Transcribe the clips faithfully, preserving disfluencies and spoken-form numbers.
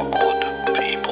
for odd people.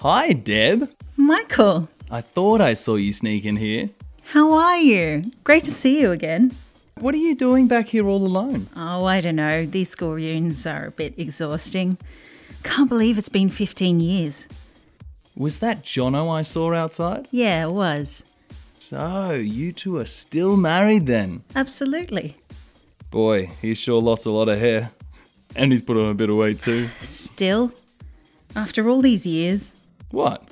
Hi, Deb. Michael. I thought I saw you sneak in here. How are you? Great to see you again. What are you doing back here all alone? Oh, I don't know. These school reunions are a bit exhausting. Can't believe it's been fifteen years. Was that Jono I saw outside? Yeah, it was. So, you two are still married then? Absolutely. Boy, he's sure lost a lot of hair. And he's put on a bit of weight too. Still? After all these years? What?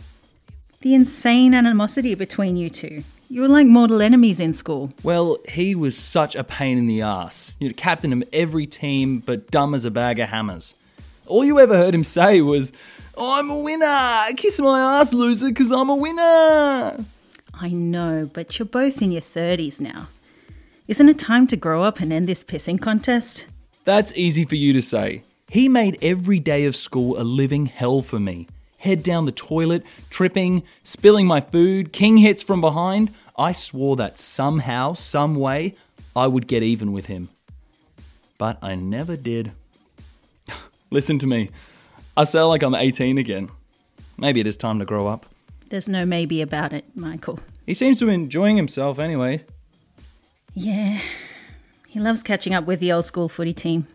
The insane animosity between you two. You were like mortal enemies in school. Well, he was such a pain in the ass. You'd captain him every team, but dumb as a bag of hammers. All you ever heard him say was, I'm a winner! Kiss my ass, loser, because I'm a winner! I know, but you're both in your thirties now. Isn't it time to grow up and end this pissing contest? That's easy for you to say. He made every day of school a living hell for me. Head down the toilet, tripping, spilling my food, king hits from behind. I swore that somehow, some way, I would get even with him. But I never did. Listen to me. I sound like I'm eighteen again. Maybe it is time to grow up. There's no maybe about it, Michael. He seems to be enjoying himself anyway. Yeah. He loves catching up with the old school footy team.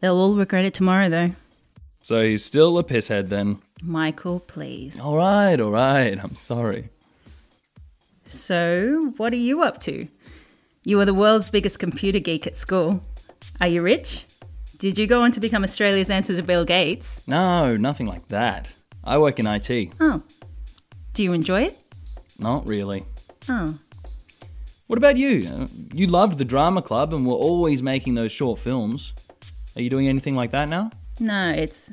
They'll all regret it tomorrow, though. So he's still a pisshead then? Michael, please. All right, all right. I'm sorry. So, what are you up to? You were the world's biggest computer geek at school. Are you rich? Did you go on to become Australia's answer to Bill Gates? No, nothing like that. I work in I T. Oh. Do you enjoy it? Not really. Oh. What about you? You loved the drama club and were always making those short films. Are you doing anything like that now? No, it's...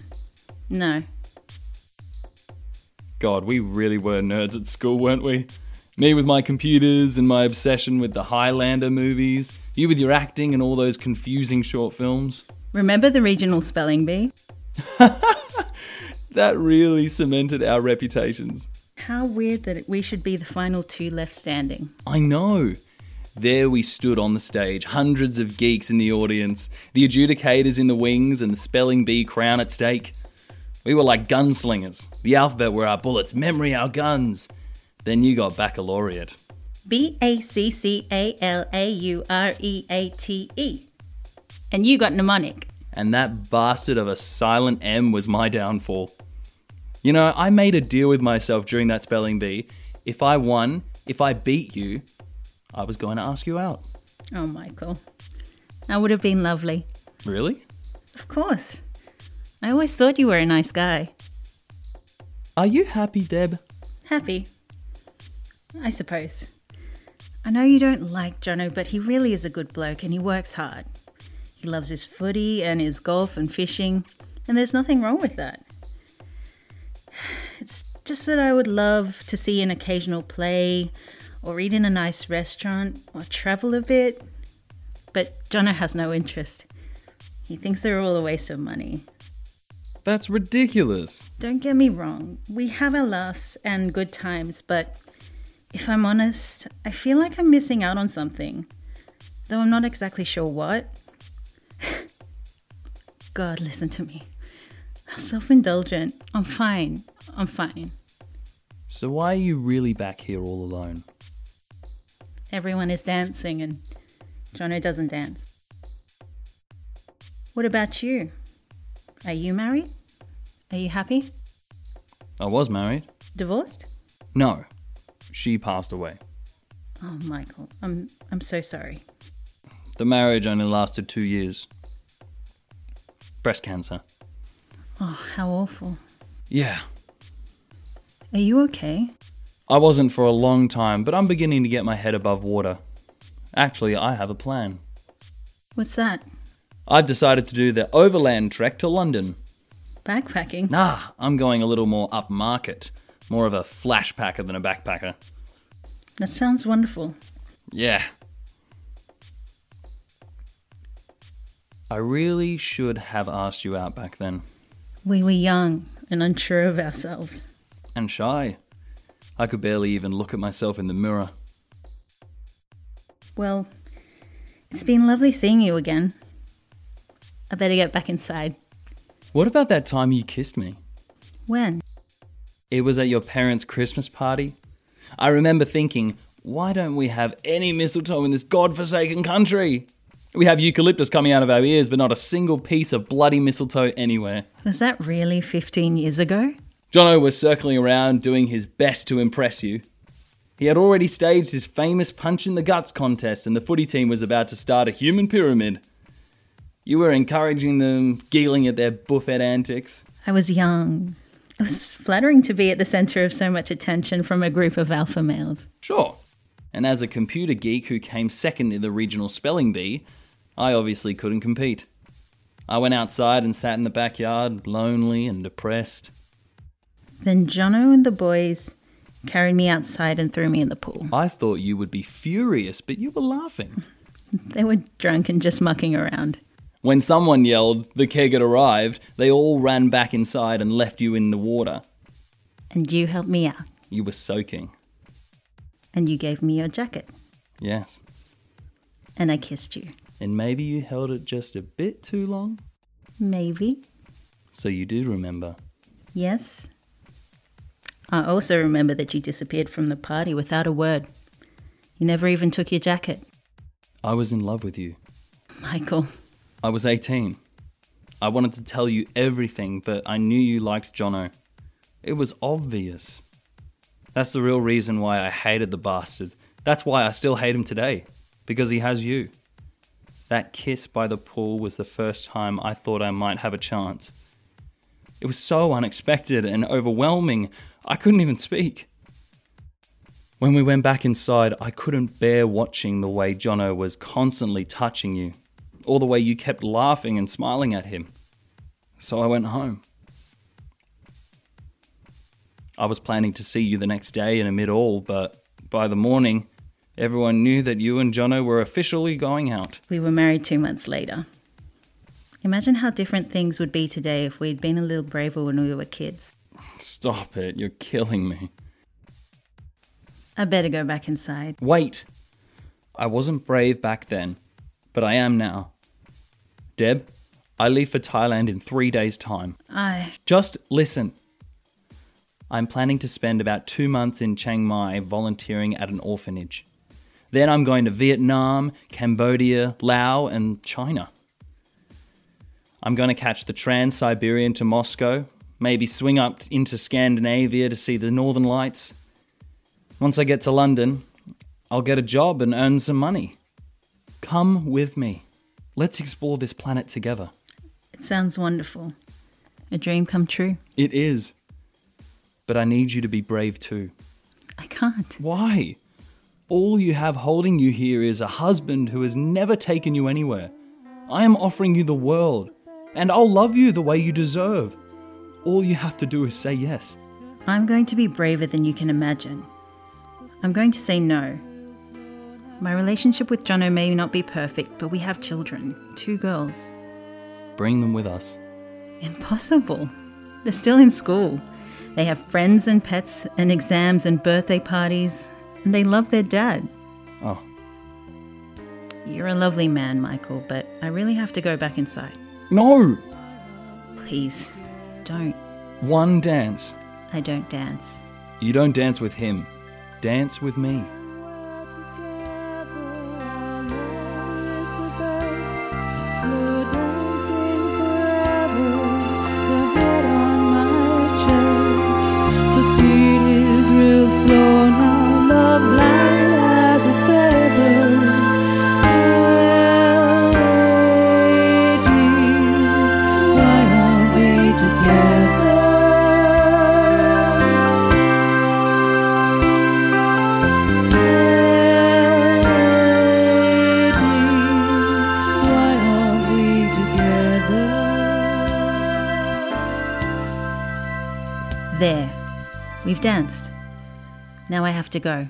No. God, we really were nerds at school, weren't we? Me with my computers and my obsession with the Highlander movies. You with your acting and all those confusing short films. Remember the regional spelling bee? That really cemented our reputations. How weird that we should be the final two left standing. I know. There we stood on the stage, hundreds of geeks in the audience, the adjudicators in the wings and the spelling bee crown at stake. We were like gunslingers. The alphabet were our bullets, memory our guns. Then you got Baccalaureate. B A C C A L A U R E A T E. And you got mnemonic. And that bastard of a silent M was my downfall. You know, I made a deal with myself during that spelling bee. If I won, if I beat you, I was going to ask you out. Oh, Michael. That would have been lovely. Really? Of course. I always thought you were a nice guy. Are you happy, Deb? Happy. I suppose. I know you don't like Jono, but he really is a good bloke and he works hard. He loves his footy and his golf and fishing, and there's nothing wrong with that. It's just that I would love to see an occasional play or eat in a nice restaurant or travel a bit, but Jono has no interest. He thinks they're all a waste of money. That's ridiculous. Don't get me wrong. We have our laughs and good times, but if I'm honest, I feel like I'm missing out on something. Though I'm not exactly sure what. God, listen to me. I'm self-indulgent. I'm fine. I'm fine. So why are you really back here all alone? Everyone is dancing and Jono doesn't dance. What about you? Are you married? Are you happy? I was married. Divorced? No. She passed away. Oh, Michael, I'm I'm so sorry. The marriage only lasted two years. Breast cancer. Oh, how awful. Yeah. Are you okay? I wasn't for a long time, but I'm beginning to get my head above water. Actually, I have a plan. What's that? I've decided to do the overland trek to London. Backpacking? Nah, I'm going a little more upmarket. More of a flashpacker than a backpacker. That sounds wonderful. Yeah. I really should have asked you out back then. We were young and unsure of ourselves. And shy. I could barely even look at myself in the mirror. Well, it's been lovely seeing you again. I better get back inside. What about that time you kissed me? When? It was at your parents' Christmas party. I remember thinking, why don't we have any mistletoe in this godforsaken country? We have eucalyptus coming out of our ears, but not a single piece of bloody mistletoe anywhere. Was that really fifteen years ago? Jono was circling around doing his best to impress you. He had already staged his famous punch in the guts contest and the footy team was about to start a human pyramid. You were encouraging them, giggling at their buffet antics. I was young. It was flattering to be at the centre of so much attention from a group of alpha males. Sure. And as a computer geek who came second in the regional spelling bee, I obviously couldn't compete. I went outside and sat in the backyard, lonely and depressed. Then Jono and the boys carried me outside and threw me in the pool. I thought you would be furious, but you were laughing. They were drunk and just mucking around. When someone yelled, the keg had arrived, they all ran back inside and left you in the water. And you helped me out. You were soaking. And you gave me your jacket. Yes. And I kissed you. And maybe you held it just a bit too long? Maybe. So you do remember? Yes. I also remember that you disappeared from the party without a word. You never even took your jacket. I was in love with you. Michael. I was eighteen. I wanted to tell you everything, but I knew you liked Jono. It was obvious. That's the real reason why I hated the bastard. That's why I still hate him today, because he has you. That kiss by the pool was the first time I thought I might have a chance. It was so unexpected and overwhelming, I couldn't even speak. When we went back inside, I couldn't bear watching the way Jono was constantly touching you. All the way you kept laughing and smiling at him. So I went home. I was planning to see you the next day and amid all, but by the morning, everyone knew that you and Jono were officially going out. We were married two months later. Imagine how different things would be today if we'd been a little braver when we were kids. Stop it, you're killing me. I better go back inside. Wait! I wasn't brave back then, but I am now. Deb, I leave for Thailand in three days' time. I... Just listen. I'm planning to spend about two months in Chiang Mai volunteering at an orphanage. Then I'm going to Vietnam, Cambodia, Laos and China. I'm going to catch the Trans-Siberian to Moscow, maybe swing up into Scandinavia to see the Northern Lights. Once I get to London, I'll get a job and earn some money. Come with me. Let's explore this planet together. It sounds wonderful. A dream come true. It is. But I need you to be brave too. I can't. Why? All you have holding you here is a husband who has never taken you anywhere. I am offering you the world, and I'll love you the way you deserve. All you have to do is say yes. I'm going to be braver than you can imagine. I'm going to say no. My relationship with Jono may not be perfect, but we have children, two girls. Bring them with us. Impossible. They're still in school. They have friends and pets and exams and birthday parties, and they love their dad. Oh. You're a lovely man, Michael, but I really have to go back inside. No! Please, don't. One dance. I don't dance. You don't dance with him. Dance with me. We've danced. Now I have to go.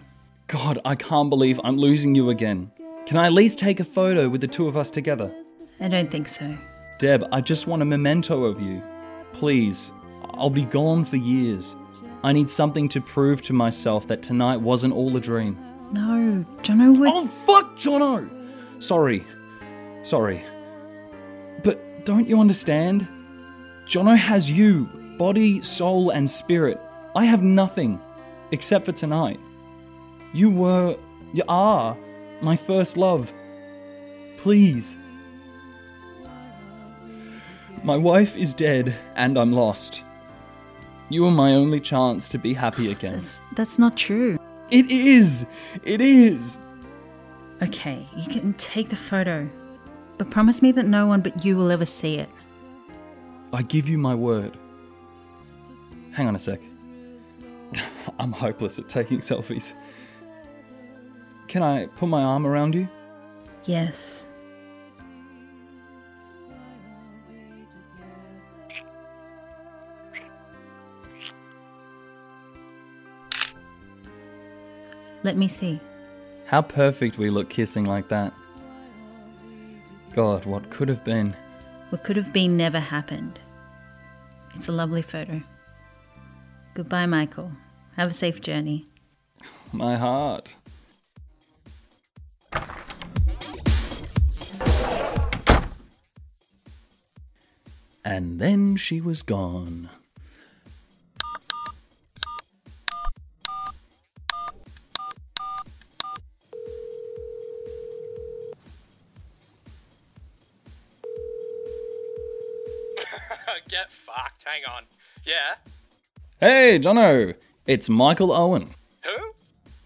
God, I can't believe I'm losing you again. Can I at least take a photo with the two of us together? I don't think so. Deb, I just want a memento of you. Please, I'll be gone for years. I need something to prove to myself that tonight wasn't all a dream. No, Jono would... Oh, fuck, Jono! Sorry. Sorry. But don't you understand? Jono has you, body, soul, and spirit. I have nothing, except for tonight. You were, you are, my first love. Please. My wife is dead, and I'm lost. You are my only chance to be happy again. That's, that's not true. It is! It is! Okay, you can take the photo, but promise me that no one but you will ever see it. I give you my word. Hang on a sec. I'm hopeless at taking selfies. Can I put my arm around you? Yes. Let me see. How perfect we look kissing like that. God, what could have been? What could have been never happened. It's a lovely photo. Goodbye, Michael. Have a safe journey. My heart. And then she was gone. Get fucked, hang on. Yeah? Hey, Jono, it's Michael Owen. Who?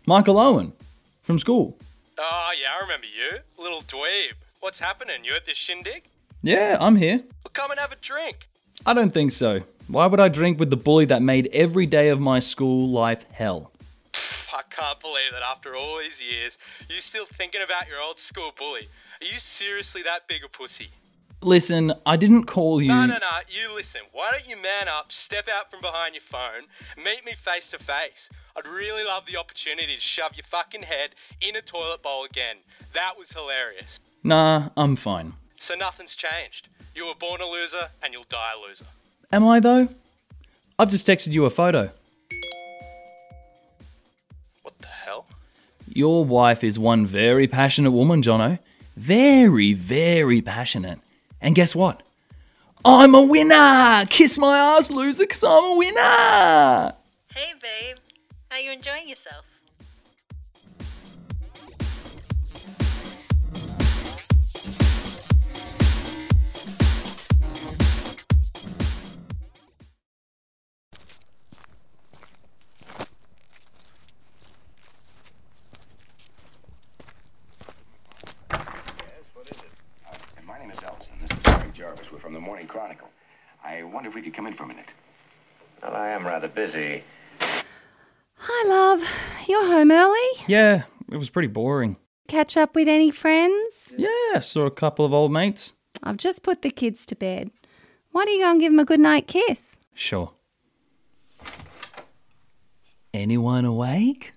Michael Owen, from school. Oh, yeah, I remember you. Little dweeb. What's happening? You at this shindig? Yeah, I'm here. Well, come and have a drink. I don't think so. Why would I drink with the bully that made every day of my school life hell? I can't believe that after all these years, you're still thinking about your old school bully. Are you seriously that big a pussy? Listen, I didn't call you... No, no, no, you listen. Why don't you man up, step out from behind your phone, meet me face to face. I'd really love the opportunity to shove your fucking head in a toilet bowl again. That was hilarious. Nah, I'm fine. So nothing's changed. You were born a loser and you'll die a loser. Am I though? I've just texted you a photo. What the hell? Your wife is one very passionate woman, Jono. Very, very passionate. And guess what? I'm a winner! Kiss my ass, loser, because I'm a winner! Hey, babe. How you enjoying yourself? Chronicle. I wonder if we could come in for a minute. Well, I am rather busy. Hi, love. You're home early? Yeah, it was pretty boring. Catch up with any friends? Yeah, saw a couple of old mates. I've just put the kids to bed. Why don't you go and give them a goodnight kiss? Sure. Anyone awake?